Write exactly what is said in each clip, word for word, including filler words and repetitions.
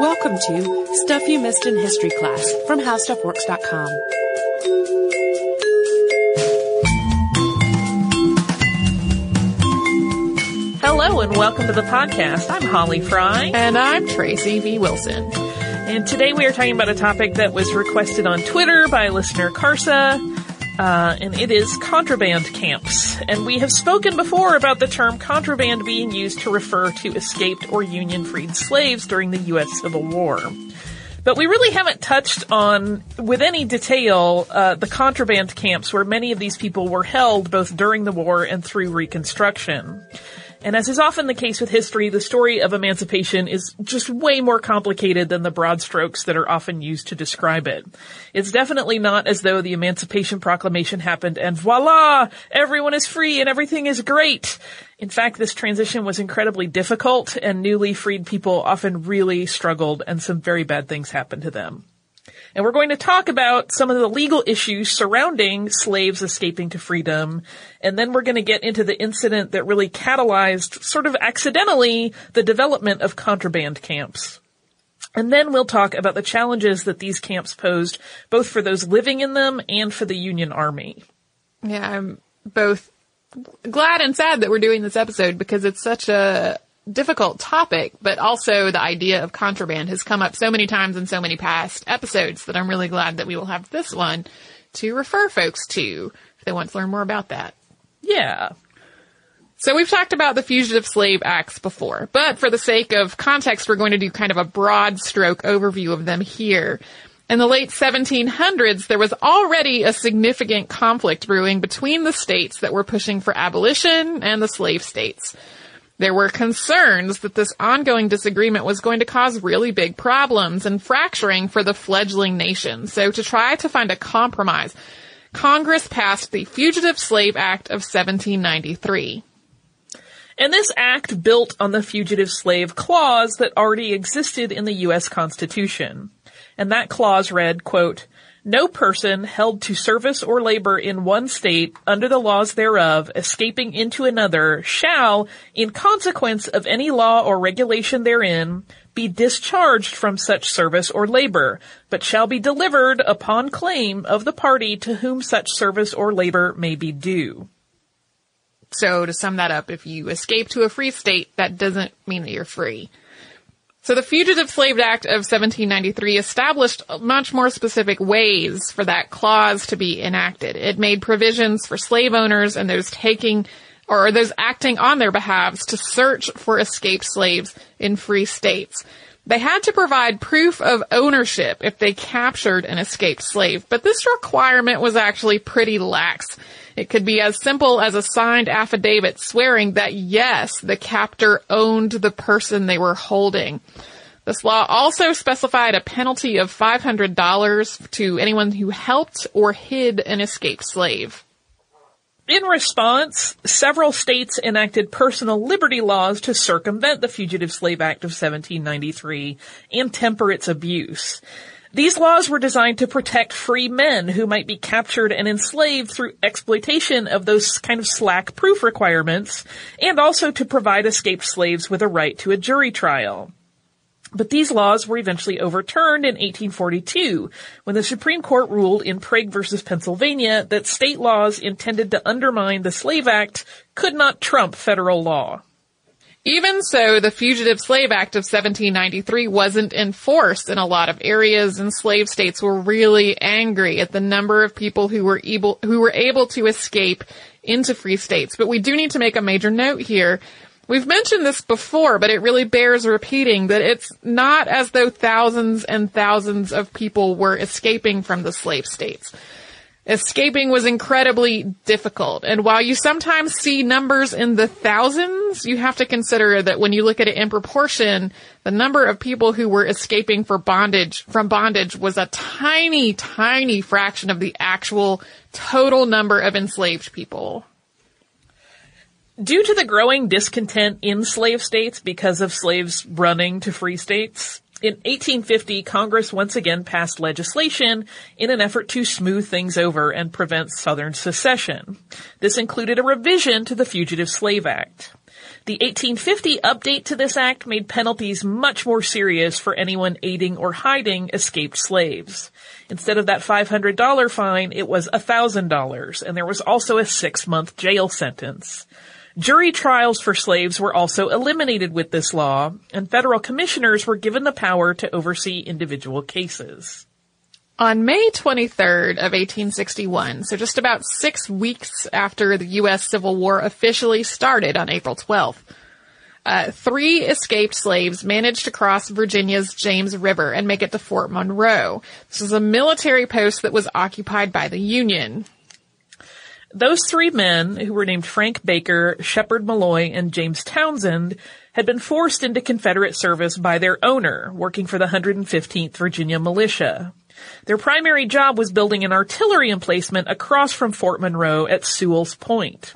Welcome to Stuff You Missed in History Class from How Stuff Works dot com. Hello and welcome to the podcast. I'm Holly Fry. And I'm Tracy V. Wilson. And today we are talking about a topic that was requested on Twitter by listener Carsa, uh, and it is contraband camps. And we have spoken before about the term contraband being used to refer to escaped or Union-freed slaves during the U S. Civil War. But we really haven't touched on, with any detail, uh, the contraband camps where many of these people were held both during the war and through Reconstruction. And as is often the case with history, the story of emancipation is just way more complicated than the broad strokes that are often used to describe it. It's definitely not as though the Emancipation Proclamation happened and voila, everyone is free and everything is great. In fact, this transition was incredibly difficult, and newly freed people often really struggled, and some very bad things happened to them. And we're going to talk about some of the legal issues surrounding slaves escaping to freedom. And then we're going to get into the incident that really catalyzed, sort of accidentally, the development of contraband camps. And then we'll talk about the challenges that these camps posed, both for those living in them and for the Union Army. Yeah, I'm both glad and sad that we're doing this episode because it's such a difficult topic, but also the idea of contraband has come up so many times in so many past episodes that I'm really glad that we will have this one to refer folks to if they want to learn more about that. Yeah. So we've talked about the Fugitive Slave Acts before, but for the sake of context, we're going to do kind of a broad stroke overview of them here. In the late seventeen hundreds, there was already a significant conflict brewing between the states that were pushing for abolition and the slave states. There were concerns that this ongoing disagreement was going to cause really big problems and fracturing for the fledgling nation. So to try to find a compromise, Congress passed the Fugitive Slave Act of seventeen ninety-three. And this act built on the Fugitive Slave Clause that already existed in the U S Constitution. And that clause read, quote, "No person held to service or labor in one state under the laws thereof, escaping into another, shall, in consequence of any law or regulation therein, be discharged from such service or labor, but shall be delivered upon claim of the party to whom such service or labor may be due." So to sum that up, if you escape to a free state, that doesn't mean that you're free. So the Fugitive Slave Act of seventeen ninety-three established much more specific ways for that clause to be enacted. It made provisions for slave owners and those taking or those acting on their behalves to search for escaped slaves in free states. They had to provide proof of ownership if they captured an escaped slave, but this requirement was actually pretty lax. It could be as simple as a signed affidavit swearing that, yes, the captor owned the person they were holding. This law also specified a penalty of five hundred dollars to anyone who helped or hid an escaped slave. In response, several states enacted personal liberty laws to circumvent the Fugitive Slave Act of seventeen ninety-three and temper its abuse. These laws were designed to protect free men who might be captured and enslaved through exploitation of those kind of slack proof requirements, and also to provide escaped slaves with a right to a jury trial. But these laws were eventually overturned in eighteen forty-two, when the Supreme Court ruled in Prague versus Pennsylvania that state laws intended to undermine the Slave Act could not trump federal law. Even so, the Fugitive Slave Act of seventeen ninety-three wasn't enforced in a lot of areas, and slave states were really angry at the number of people who were able, who were able to escape into free states. But we do need to make a major note here. We've mentioned this before, but it really bears repeating that it's not as though thousands and thousands of people were escaping from the slave states. Escaping was incredibly difficult, and while you sometimes see numbers in the thousands, you have to consider that when you look at it in proportion, the number of people who were escaping for bondage from bondage was a tiny, tiny fraction of the actual total number of enslaved people. Due to the growing discontent in slave states because of slaves running to free states, in eighteen fifty, Congress once again passed legislation in an effort to smooth things over and prevent Southern secession. This included a revision to the Fugitive Slave Act. The eighteen fifty update to this act made penalties much more serious for anyone aiding or hiding escaped slaves. Instead of that five hundred dollars fine, it was one thousand dollars, and there was also a six-month jail sentence. Jury trials for slaves were also eliminated with this law, and federal commissioners were given the power to oversee individual cases. On May twenty-third of eighteen sixty-one, so just about six weeks after the U S. Civil War officially started on April twelfth, uh, three escaped slaves managed to cross Virginia's James River and make it to Fort Monroe. This was a military post that was occupied by the Union. Those three men, who were named Frank Baker, Shepard Malloy, and James Townsend, had been forced into Confederate service by their owner, working for the one hundred fifteenth Virginia Militia. Their primary job was building an artillery emplacement across from Fort Monroe at Sewell's Point.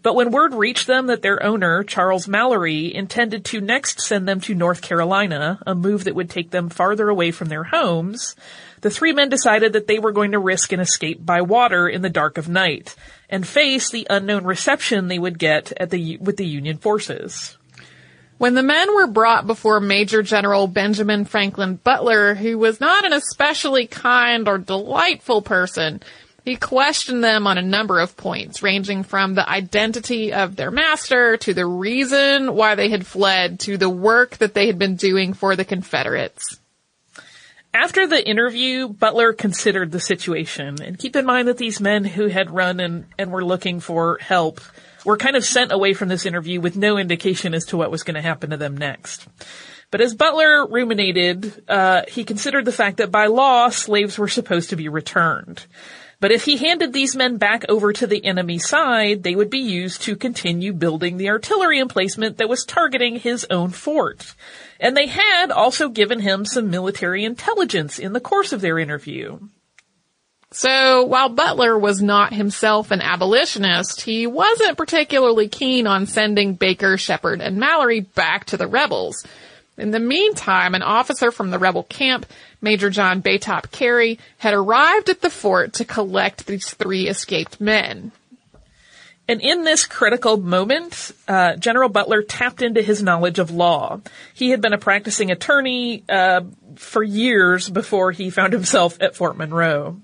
But when word reached them that their owner, Charles Mallory, intended to next send them to North Carolina, a move that would take them farther away from their homes, the three men decided that they were going to risk an escape by water in the dark of night and face the unknown reception they would get at the with the Union forces. When the men were brought before Major General Benjamin Franklin Butler, who was not an especially kind or delightful person, he questioned them on a number of points, ranging from the identity of their master to the reason why they had fled to the work that they had been doing for the Confederates. After the interview, Butler considered the situation. And keep in mind that these men who had run and, and were looking for help were kind of sent away from this interview with no indication as to what was going to happen to them next. But as Butler ruminated, uh, he considered the fact that by law, slaves were supposed to be returned. But if he handed these men back over to the enemy side, they would be used to continue building the artillery emplacement that was targeting his own fort. And they had also given him some military intelligence in the course of their interview. So while Butler was not himself an abolitionist, he wasn't particularly keen on sending Baker, Shepard, and Mallory back to the rebels. In the meantime, an officer from the rebel camp, Major John Baytop Carey, had arrived at the fort to collect these three escaped men. And in this critical moment, uh, General Butler tapped into his knowledge of law. He had been a practicing attorney uh, for years before he found himself at Fort Monroe.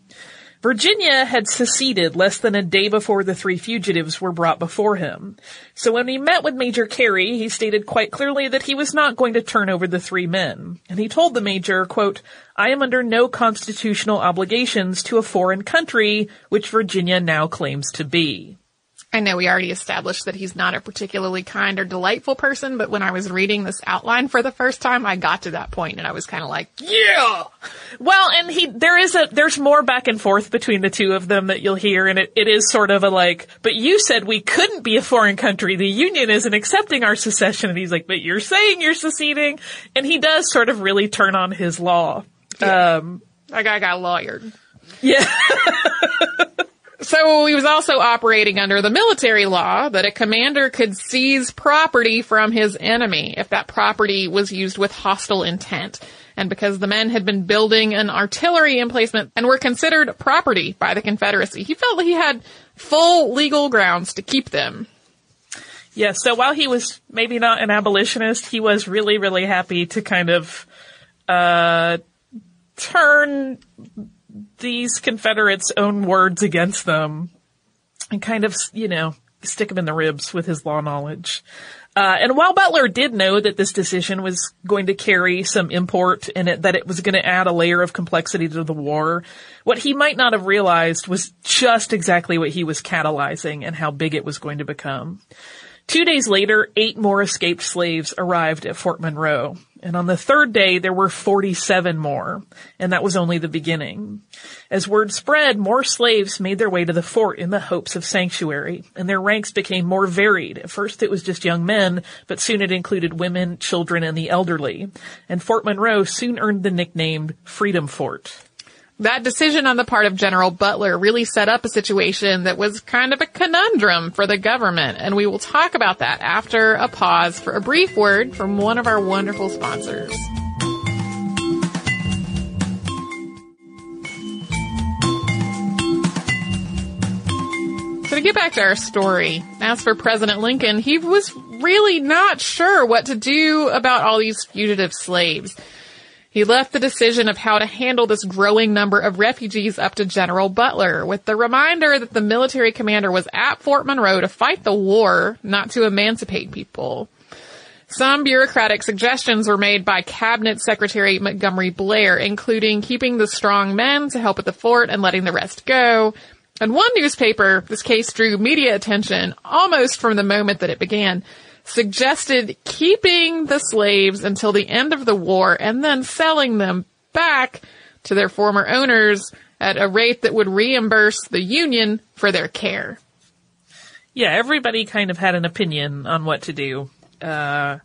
Virginia had seceded less than a day before the three fugitives were brought before him. So when he met with Major Carey, he stated quite clearly that he was not going to turn over the three men. And he told the major, quote, "I am under no constitutional obligations to a foreign country, which Virginia now claims to be." I know we already established that he's not a particularly kind or delightful person, but when I was reading this outline for the first time, I got to that point and I was kind of like, yeah! Well, and he, there is a, there's more back and forth between the two of them that you'll hear, and it, it is sort of a like, but you said we couldn't be a foreign country. The Union isn't accepting our secession. And he's like, but you're saying you're seceding. And he does sort of really turn on his law. Yeah. Um, I got, I got lawyered. Yeah. So he was also operating under the military law that a commander could seize property from his enemy if that property was used with hostile intent. And because the men had been building an artillery emplacement and were considered property by the Confederacy, he felt he had full legal grounds to keep them. Yeah, so while he was maybe not an abolitionist, he was really, really happy to kind of uh turn these Confederates' own words against them and kind of, you know, stick them in the ribs with his law knowledge. Uh, and while Butler did know that this decision was going to carry some import and that it was going to add a layer of complexity to the war, what he might not have realized was just exactly what he was catalyzing and how big it was going to become. Two days later, eight more escaped slaves arrived at Fort Monroe. And on the third day, there were forty-seven more. And that was only the beginning. As word spread, more slaves made their way to the fort in the hopes of sanctuary. And their ranks became more varied. At first, it was just young men, but soon it included women, children, and the elderly. And Fort Monroe soon earned the nickname Freedom Fort. That decision on the part of General Butler really set up a situation that was kind of a conundrum for the government, and we will talk about that after a pause for a brief word from one of our wonderful sponsors. So to get back to our story, as for President Lincoln, he was really not sure what to do about all these fugitive slaves. He left the decision of how to handle this growing number of refugees up to General Butler, with the reminder that the military commander was at Fort Monroe to fight the war, not to emancipate people. Some bureaucratic suggestions were made by Cabinet Secretary Montgomery Blair, including keeping the strong men to help at the fort and letting the rest go. In one newspaper, this case drew media attention almost from the moment that it began, suggested keeping the slaves until the end of the war and then selling them back to their former owners at a rate that would reimburse the Union for their care. Yeah, everybody kind of had an opinion on what to do. Uh,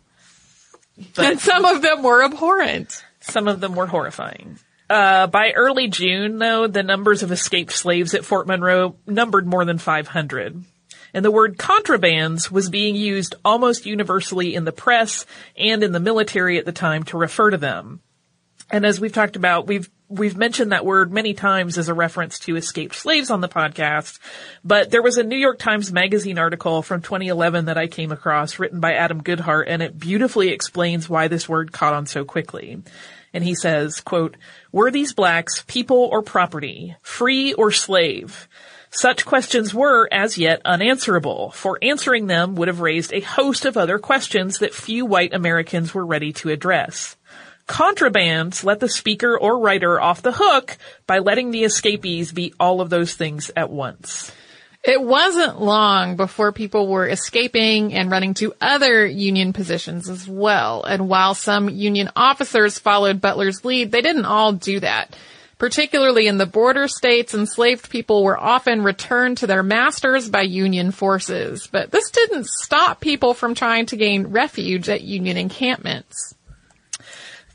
but and some of them were abhorrent. Some of them were horrifying. Uh, by early June, though, the numbers of escaped slaves at Fort Monroe numbered more than five hundred. And the word contrabands was being used almost universally in the press and in the military at the time to refer to them. And as we've talked about, we've We've mentioned that word many times as a reference to escaped slaves on the podcast, but there was a New York Times Magazine article from twenty eleven that I came across written by Adam Goodhart, and it beautifully explains why this word caught on so quickly. And he says, quote, "Were these blacks people or property, free or slave? Such questions were, as yet, unanswerable, for answering them would have raised a host of other questions that few white Americans were ready to address. Contrabands let the speaker or writer off the hook by letting the escapees be all of those things at once." It wasn't long before people were escaping and running to other Union positions as well. And while some Union officers followed Butler's lead, they didn't all do that. Particularly in the border states, enslaved people were often returned to their masters by Union forces. But this didn't stop people from trying to gain refuge at Union encampments.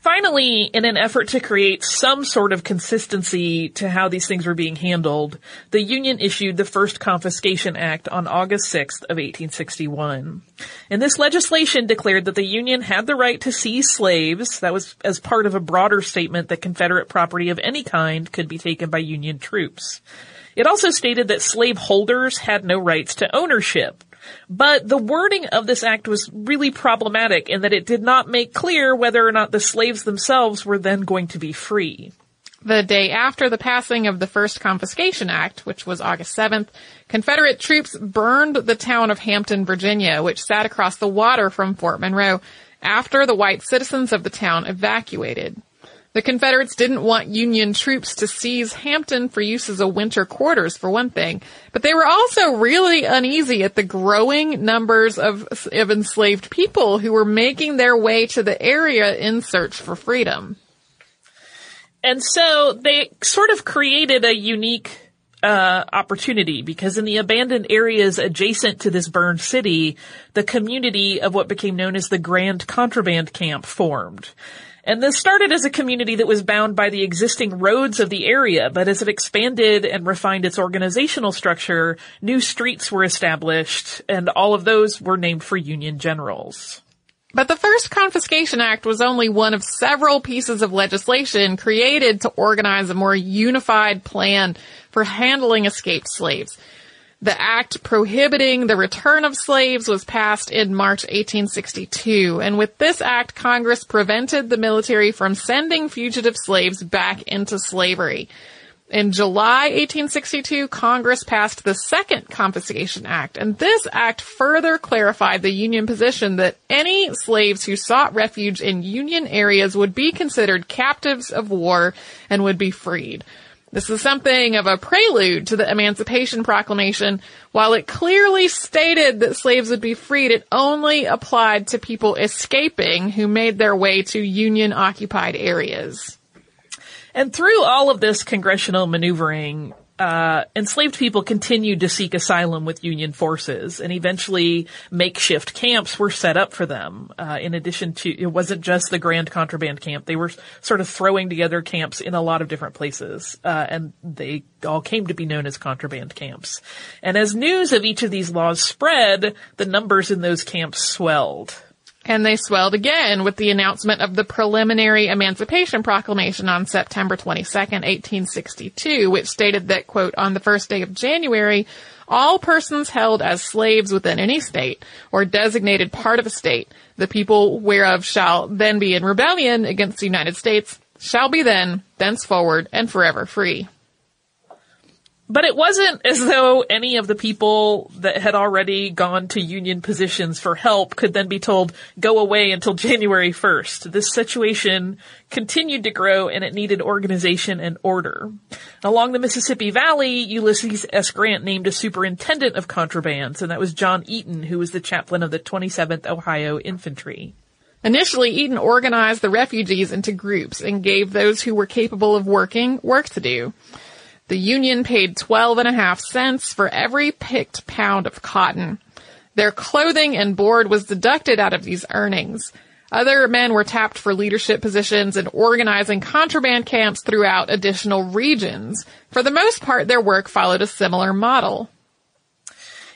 Finally, in an effort to create some sort of consistency to how these things were being handled, the Union issued the first Confiscation Act on August sixth of eighteen sixty-one. And this legislation declared that the Union had the right to seize slaves, that was as part of a broader statement that Confederate property of any kind could be taken by Union troops. It also stated that slaveholders had no rights to ownership. But the wording of this act was really problematic in that it did not make clear whether or not the slaves themselves were then going to be free. The day after the passing of the first Confiscation Act, which was August seventh, Confederate troops burned the town of Hampton, Virginia, which sat across the water from Fort Monroe, after the white citizens of the town evacuated. The Confederates didn't want Union troops to seize Hampton for use as a winter quarters, for one thing, but they were also really uneasy at the growing numbers of, of enslaved people who were making their way to the area in search for freedom. And so they sort of created a unique uh opportunity, because in the abandoned areas adjacent to this burned city, the community of what became known as the Grand Contraband Camp formed. And this started as a community that was bound by the existing roads of the area, but as it expanded and refined its organizational structure, new streets were established, and all of those were named for Union generals. But the first Confiscation Act was only one of several pieces of legislation created to organize a more unified plan for handling escaped slaves. The act prohibiting the return of slaves was passed in March eighteen sixty-two, and with this act, Congress prevented the military from sending fugitive slaves back into slavery. In July eighteen sixty-two, Congress passed the Second Confiscation Act, and this act further clarified the Union position that any slaves who sought refuge in Union areas would be considered captives of war and would be freed. This is something of a prelude to the Emancipation Proclamation. While it clearly stated that slaves would be freed, it only applied to people escaping who made their way to Union-occupied areas. And through all of this congressional maneuvering, uh, enslaved people continued to seek asylum with Union forces, and eventually makeshift camps were set up for them. Uh, in addition to, it wasn't just the Grand Contraband Camp. They were sort of throwing together camps in a lot of different places, uh, and they all came to be known as contraband camps. And as news of each of these laws spread, the numbers in those camps swelled. and they swelled again with the announcement of the preliminary Emancipation Proclamation on September twenty-second, eighteen sixty-two, which stated that, quote, on the first day of January, all persons held as slaves within any state or designated part of a state, the people whereof shall then be in rebellion against the United States, shall be then, thenceforward, and forever free. But it wasn't as though any of the people that had already gone to union positions for help could then be told, go away until January first. This situation continued to grow, and it needed organization and order. Along the Mississippi Valley, Ulysses S. Grant named a superintendent of contrabands, and that was John Eaton, who was the chaplain of the twenty-seventh Ohio Infantry. Initially, Eaton organized the refugees into groups and gave those who were capable of working work to do. The Union paid twelve and a half cents for every picked pound of cotton. Their clothing and board was deducted out of these earnings. Other men were tapped for leadership positions and organizing contraband camps throughout additional regions. For the most part, their work followed a similar model.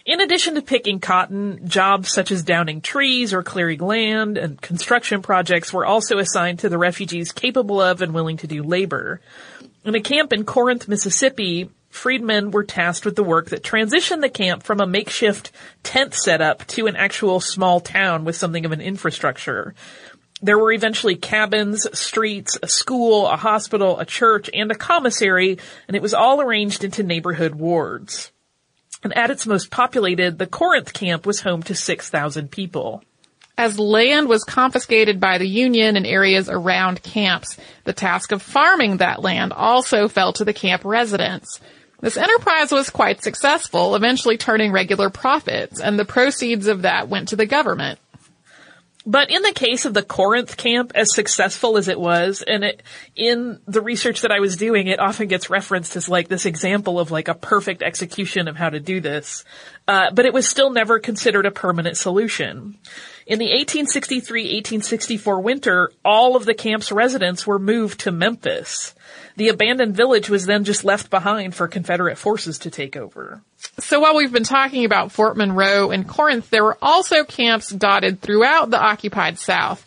In addition to picking cotton, jobs such as downing trees or clearing land and construction projects were also assigned to the refugees capable of and willing to do labor. In a camp in Corinth, Mississippi, freedmen were tasked with the work that transitioned the camp from a makeshift tent setup to an actual small town with something of an infrastructure. There were eventually cabins, streets, a school, a hospital, a church, and a commissary, and it was all arranged into neighborhood wards. And at its most populated, the Corinth camp was home to six thousand people. As land was confiscated by the Union in areas around camps, the task of farming that land also fell to the camp residents. This enterprise was quite successful, eventually turning regular profits, and the proceeds of that went to the government. But in the case of the Corinth camp, as successful as it was, and it, in the research that I was doing, it often gets referenced as like this example of like a perfect execution of how to do this. Uh, but it was still never considered a permanent solution. In the eighteen sixty-three eighteen sixty-four winter, all of the camp's residents were moved to Memphis. The abandoned village was then just left behind for Confederate forces to take over. So while we've been talking about Fort Monroe and Corinth, there were also camps dotted throughout the occupied South.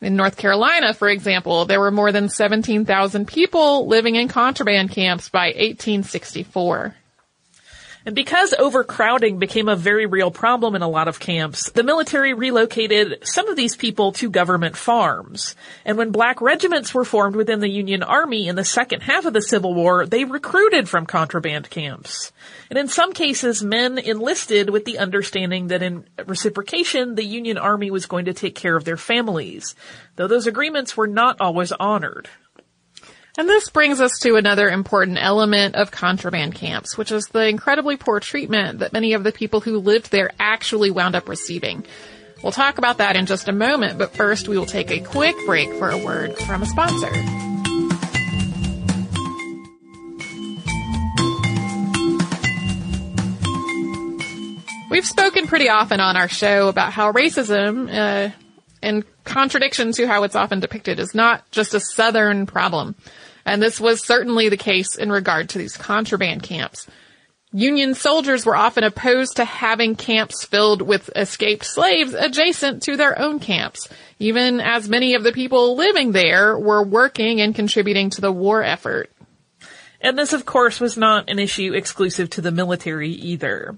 In North Carolina, for example, there were more than seventeen thousand people living in contraband camps by eighteen sixty-four. And because overcrowding became a very real problem in a lot of camps, the military relocated some of these people to government farms. And when black regiments were formed within the Union Army in the second half of the Civil War, they recruited from contraband camps. And in some cases, men enlisted with the understanding that in reciprocation, the Union Army was going to take care of their families, though those agreements were not always honored. And this brings us to another important element of contraband camps, which is the incredibly poor treatment that many of the people who lived there actually wound up receiving. We'll talk about that in just a moment, but first we will take a quick break for a word from a sponsor. We've spoken pretty often on our show about how racism, uh, in contradiction to how it's often depicted, is not just a Southern problem. And this was certainly the case in regard to these contraband camps. Union soldiers were often opposed to having camps filled with escaped slaves adjacent to their own camps, even as many of the people living there were working and contributing to the war effort. And this, of course, was not an issue exclusive to the military either.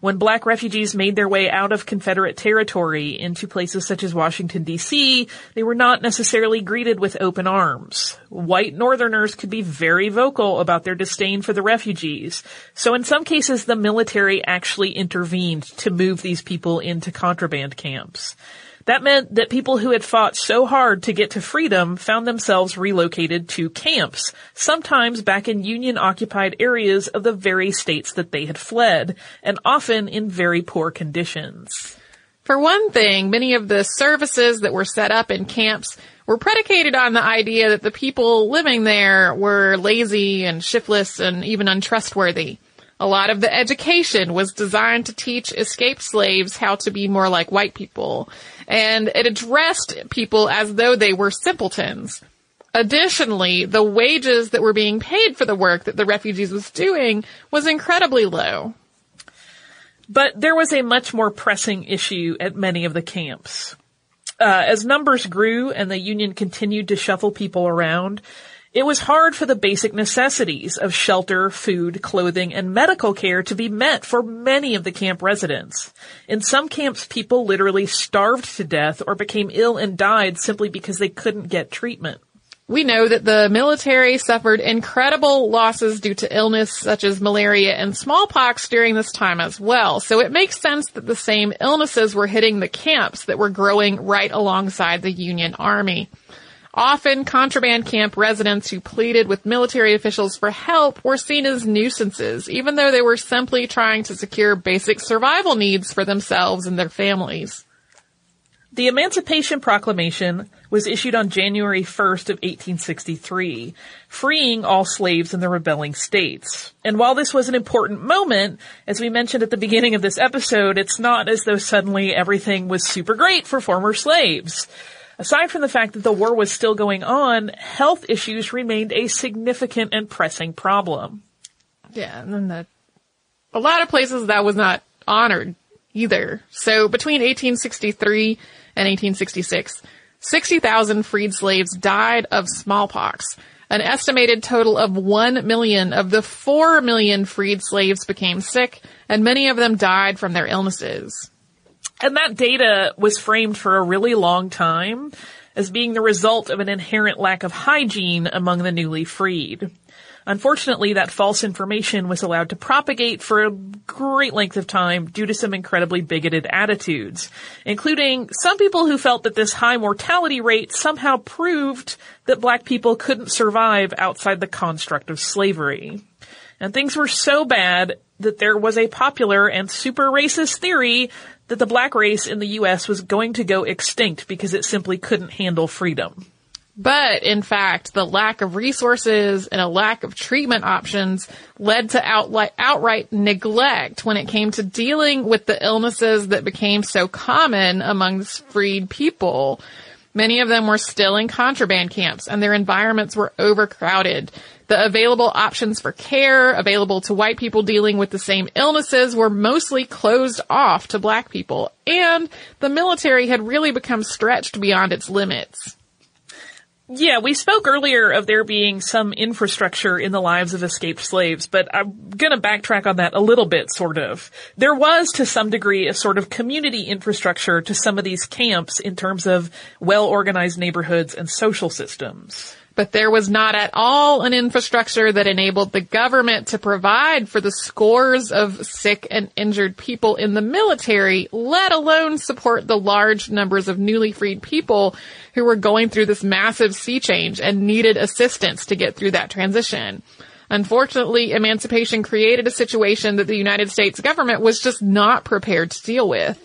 When black refugees made their way out of Confederate territory into places such as Washington, D C, they were not necessarily greeted with open arms. White Northerners could be very vocal about their disdain for the refugees. So in some cases, the military actually intervened to move these people into contraband camps. That meant that people who had fought so hard to get to freedom found themselves relocated to camps, sometimes back in Union-occupied areas of the very states that they had fled, and often in very poor conditions. For one thing, many of the services that were set up in camps were predicated on the idea that the people living there were lazy and shiftless and even untrustworthy. A lot of the education was designed to teach escaped slaves how to be more like white people, and it addressed people as though they were simpletons. Additionally, the wages that were being paid for the work that the refugees was doing was incredibly low. But there was a much more pressing issue at many of the camps. uh, as numbers grew and the Union continued to shuffle people around, it was hard for the basic necessities of shelter, food, clothing, and medical care to be met for many of the camp residents. In some camps, people literally starved to death or became ill and died simply because they couldn't get treatment. We know that the military suffered incredible losses due to illness such as malaria and smallpox during this time as well. So it makes sense that the same illnesses were hitting the camps that were growing right alongside the Union Army. Often, contraband camp residents who pleaded with military officials for help were seen as nuisances, even though they were simply trying to secure basic survival needs for themselves and their families. The Emancipation Proclamation was issued on January first of eighteen sixty-three, freeing all slaves in the rebelling states. And while this was an important moment, as we mentioned at the beginning of this episode, it's not as though suddenly everything was super great for former slaves. Aside from the fact that the war was still going on, health issues remained a significant and pressing problem. Yeah, and then the, a lot of places that was not honored either. So between eighteen sixty-three and eighteen sixty-six, sixty thousand freed slaves died of smallpox. An estimated total of one million of the four million freed slaves became sick, and many of them died from their illnesses. And that data was framed for a really long time as being the result of an inherent lack of hygiene among the newly freed. Unfortunately, that false information was allowed to propagate for a great length of time due to some incredibly bigoted attitudes, including some people who felt that this high mortality rate somehow proved that black people couldn't survive outside the construct of slavery. And things were so bad that there was a popular and super racist theory that the black race in the U S was going to go extinct because it simply couldn't handle freedom. But, in fact, the lack of resources and a lack of treatment options led to outli- outright neglect when it came to dealing with the illnesses that became so common amongst freed people. Many of them were still in contraband camps, and their environments were overcrowded. The available options for care available to white people dealing with the same illnesses were mostly closed off to black people, and the military had really become stretched beyond its limits. Yeah, we spoke earlier of there being some infrastructure in the lives of escaped slaves, but I'm going to backtrack on that a little bit, sort of. There was, to some degree, a sort of community infrastructure to some of these camps in terms of well-organized neighborhoods and social systems. But there was not at all an infrastructure that enabled the government to provide for the scores of sick and injured people in the military, let alone support the large numbers of newly freed people who were going through this massive sea change and needed assistance to get through that transition. Unfortunately, emancipation created a situation that the United States government was just not prepared to deal with.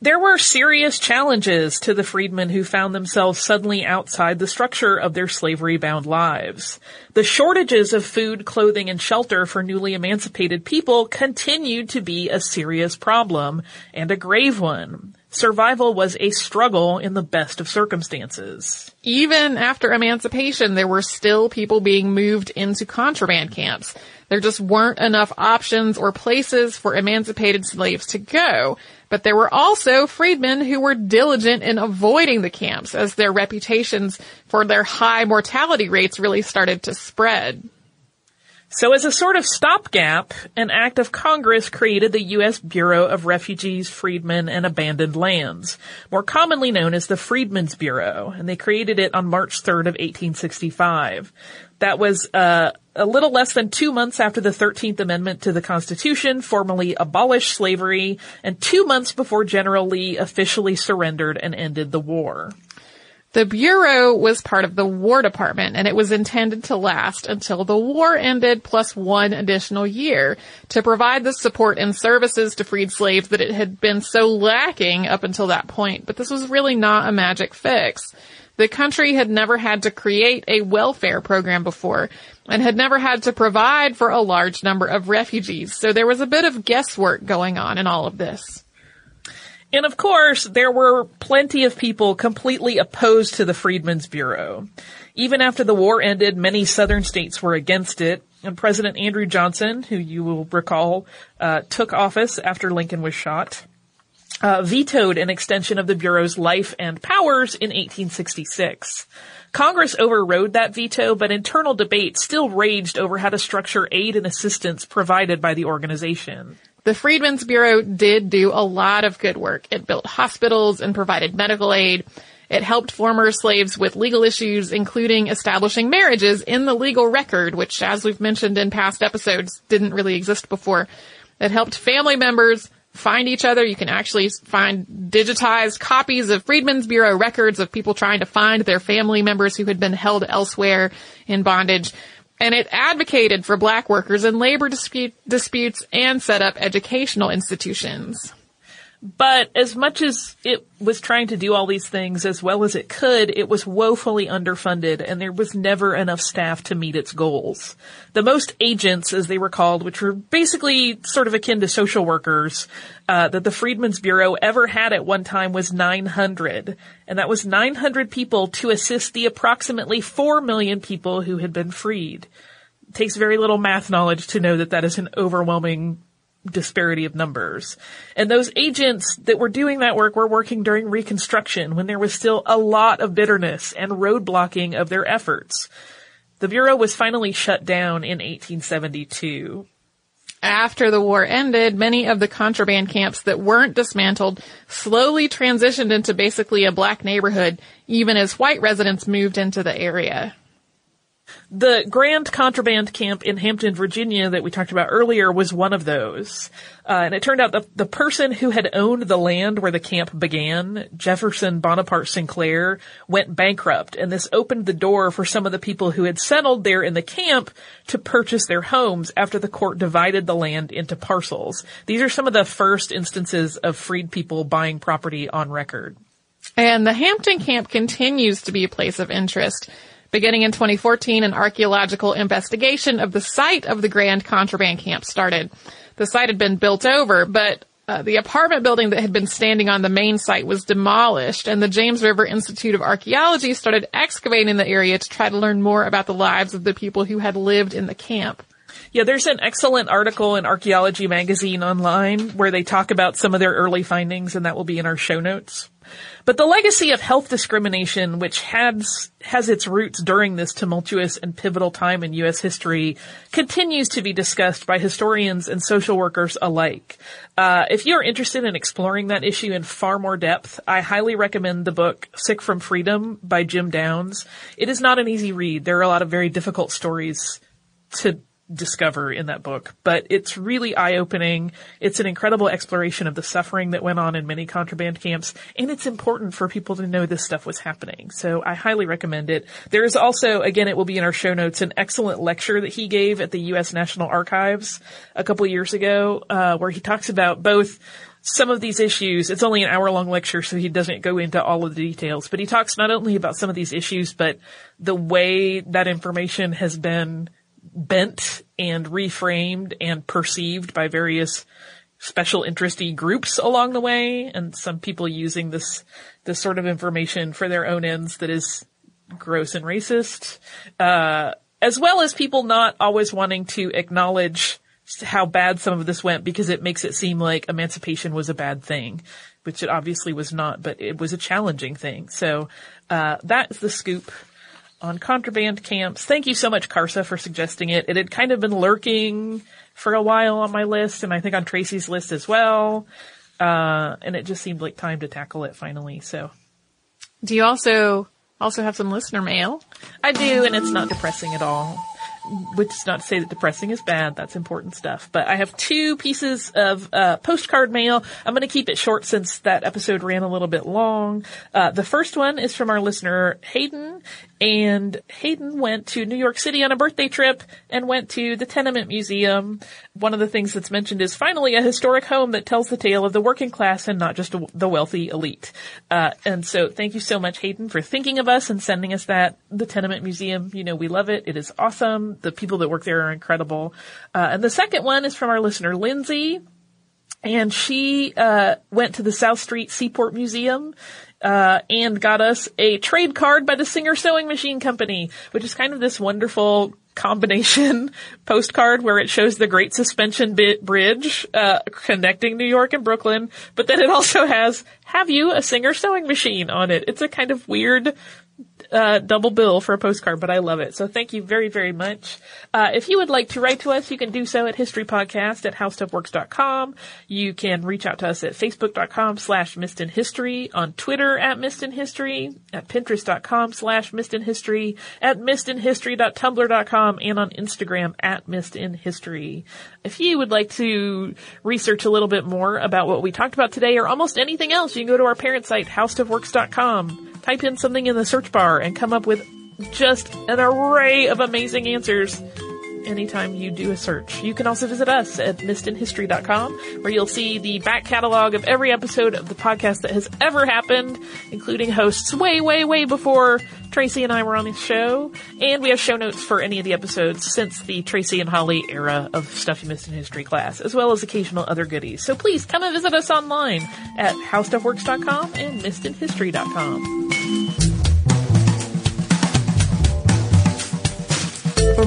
There were serious challenges to the freedmen who found themselves suddenly outside the structure of their slavery-bound lives. The shortages of food, clothing, and shelter for newly emancipated people continued to be a serious problem, and a grave one. Survival was a struggle in the best of circumstances. Even after emancipation, there were still people being moved into contraband camps. There just weren't enough options or places for emancipated slaves to go. But there were also freedmen who were diligent in avoiding the camps as their reputations for their high mortality rates really started to spread. So as a sort of stopgap, an act of Congress created the U S Bureau of Refugees, Freedmen, and Abandoned Lands, more commonly known as the Freedmen's Bureau, and they created it on March third of eighteen sixty-five. That was uh, a little less than two months after the thirteenth Amendment to the Constitution formally abolished slavery, and two months before General Lee officially surrendered and ended the war. The Bureau was part of the War Department, and it was intended to last until the war ended plus one additional year to provide the support and services to freed slaves that it had been so lacking up until that point. But this was really not a magic fix. The country had never had to create a welfare program before and had never had to provide for a large number of refugees. So there was a bit of guesswork going on in all of this. And of course, there were plenty of people completely opposed to the Freedmen's Bureau. Even after the war ended, many southern states were against it, and President Andrew Johnson, who you will recall, uh, took office after Lincoln was shot, uh, vetoed an extension of the Bureau's life and powers in eighteen sixty-six. Congress overrode that veto, but internal debate still raged over how to structure aid and assistance provided by the organization. The Freedmen's Bureau did do a lot of good work. It built hospitals and provided medical aid. It helped former slaves with legal issues, including establishing marriages in the legal record, which, as we've mentioned in past episodes, didn't really exist before. It helped family members find each other. You can actually find digitized copies of Freedmen's Bureau records of people trying to find their family members who had been held elsewhere in bondage. And it advocated for black workers in labor dispute, disputes and set up educational institutions. But as much as it was trying to do all these things as well as it could, it was woefully underfunded, and there was never enough staff to meet its goals. The most agents, as they were called, which were basically sort of akin to social workers, uh, that the Freedmen's Bureau ever had at one time was nine hundred. And that was nine hundred people to assist the approximately four million people who had been freed. It takes very little math knowledge to know that that is an overwhelming disparity of numbers. And those agents that were doing that work were working during Reconstruction, when there was still a lot of bitterness and roadblocking of their efforts. The Bureau was finally shut down in eighteen seventy-two. After the war ended, many of the contraband camps that weren't dismantled slowly transitioned into basically a black neighborhood, even as white residents moved into the area. The Grand Contraband Camp in Hampton, Virginia, that we talked about earlier, was one of those. Uh, and it turned out the, the person who had owned the land where the camp began, Jefferson Bonaparte Sinclair, went bankrupt. And this opened the door for some of the people who had settled there in the camp to purchase their homes after the court divided the land into parcels. These are some of the first instances of freed people buying property on record. And the Hampton camp continues to be a place of interest. Beginning in twenty fourteen, an archaeological investigation of the site of the Grand Contraband Camp started. The site had been built over, but uh, the apartment building that had been standing on the main site was demolished, and the James River Institute of Archaeology started excavating the area to try to learn more about the lives of the people who had lived in the camp. Yeah, there's an excellent article in Archaeology Magazine online where they talk about some of their early findings, and that will be in our show notes. But the legacy of health discrimination, which has, has its roots during this tumultuous and pivotal time in U S history, continues to be discussed by historians and social workers alike. Uh, if you're interested in exploring that issue in far more depth, I highly recommend the book Sick from Freedom by Jim Downs. It is not an easy read. There are a lot of very difficult stories to discover in that book, but it's really eye-opening. It's an incredible exploration of the suffering that went on in many contraband camps, and it's important for people to know this stuff was happening. So I highly recommend it. There is also, again, it will be in our show notes, an excellent lecture that he gave at the U S National Archives a couple years ago, uh, where he talks about both some of these issues. It's only an hour-long lecture, so he doesn't go into all of the details, but he talks not only about some of these issues, but the way that information has been bent and reframed and perceived by various special interesty groups along the way, and some people using this this sort of information for their own ends that is gross and racist, uh, as well as people not always wanting to acknowledge how bad some of this went because it makes it seem like emancipation was a bad thing, which it obviously was not, but it was a challenging thing. So uh, that's the scoop on contraband camps. Thank you so much, Carsa, for suggesting it. It had kind of been lurking for a while on my list, and I think on Tracy's list as well. Uh, and it just seemed like time to tackle it finally. So, do you also also have some listener mail? I do, and it's not depressing at all. Which is not to say that depressing is bad. That's important stuff. But I have two pieces of uh postcard mail. I'm going to keep it short since that episode ran a little bit long. Uh The first one is from our listener, Hayden. And Hayden went to New York City on a birthday trip and went to the Tenement Museum. One of the things that's mentioned is finally a historic home that tells the tale of the working class and not just the wealthy elite. Uh And so thank you so much, Hayden, for thinking of us and sending us that. The Tenement Museum, you know, we love it. It is awesome. The people that work there are incredible. Uh, and the second one is from our listener, Lindsay. And she uh went to the South Street Seaport Museum uh and got us a trade card by the Singer Sewing Machine Company, which is kind of this wonderful combination postcard where it shows the Great Suspension bi- Bridge uh, connecting New York and Brooklyn, but then it also has "Have you a Singer Sewing Machine?" on it. It's a kind of weird uh double bill for a postcard, but I love it. So thank you very, very much. Uh if you would like to write to us, you can do so at historypodcast at howstuffworks dot com. You can reach out to us at facebook.com slash missedinhistory, on Twitter at missedinhistory, at pinterest.com slash missedinhistory, at missedinhistory.tumblr dot com, and on Instagram at missedinhistory. If you would like to research a little bit more about what we talked about today or almost anything else, you can go to our parent site, howstuffworks dot com. Type in something in the search bar and come up with just an array of amazing answers anytime you do a search. You can also visit us at missedinhistory dot com, where you'll see the back catalog of every episode of the podcast that has ever happened, including hosts way, way, way before Tracy and I were on the show. And we have show notes for any of the episodes since the Tracy and Holly era of Stuff You Missed in History class, as well as occasional other goodies. So please come and visit us online at howstuffworks dot com and missedinhistory dot com. For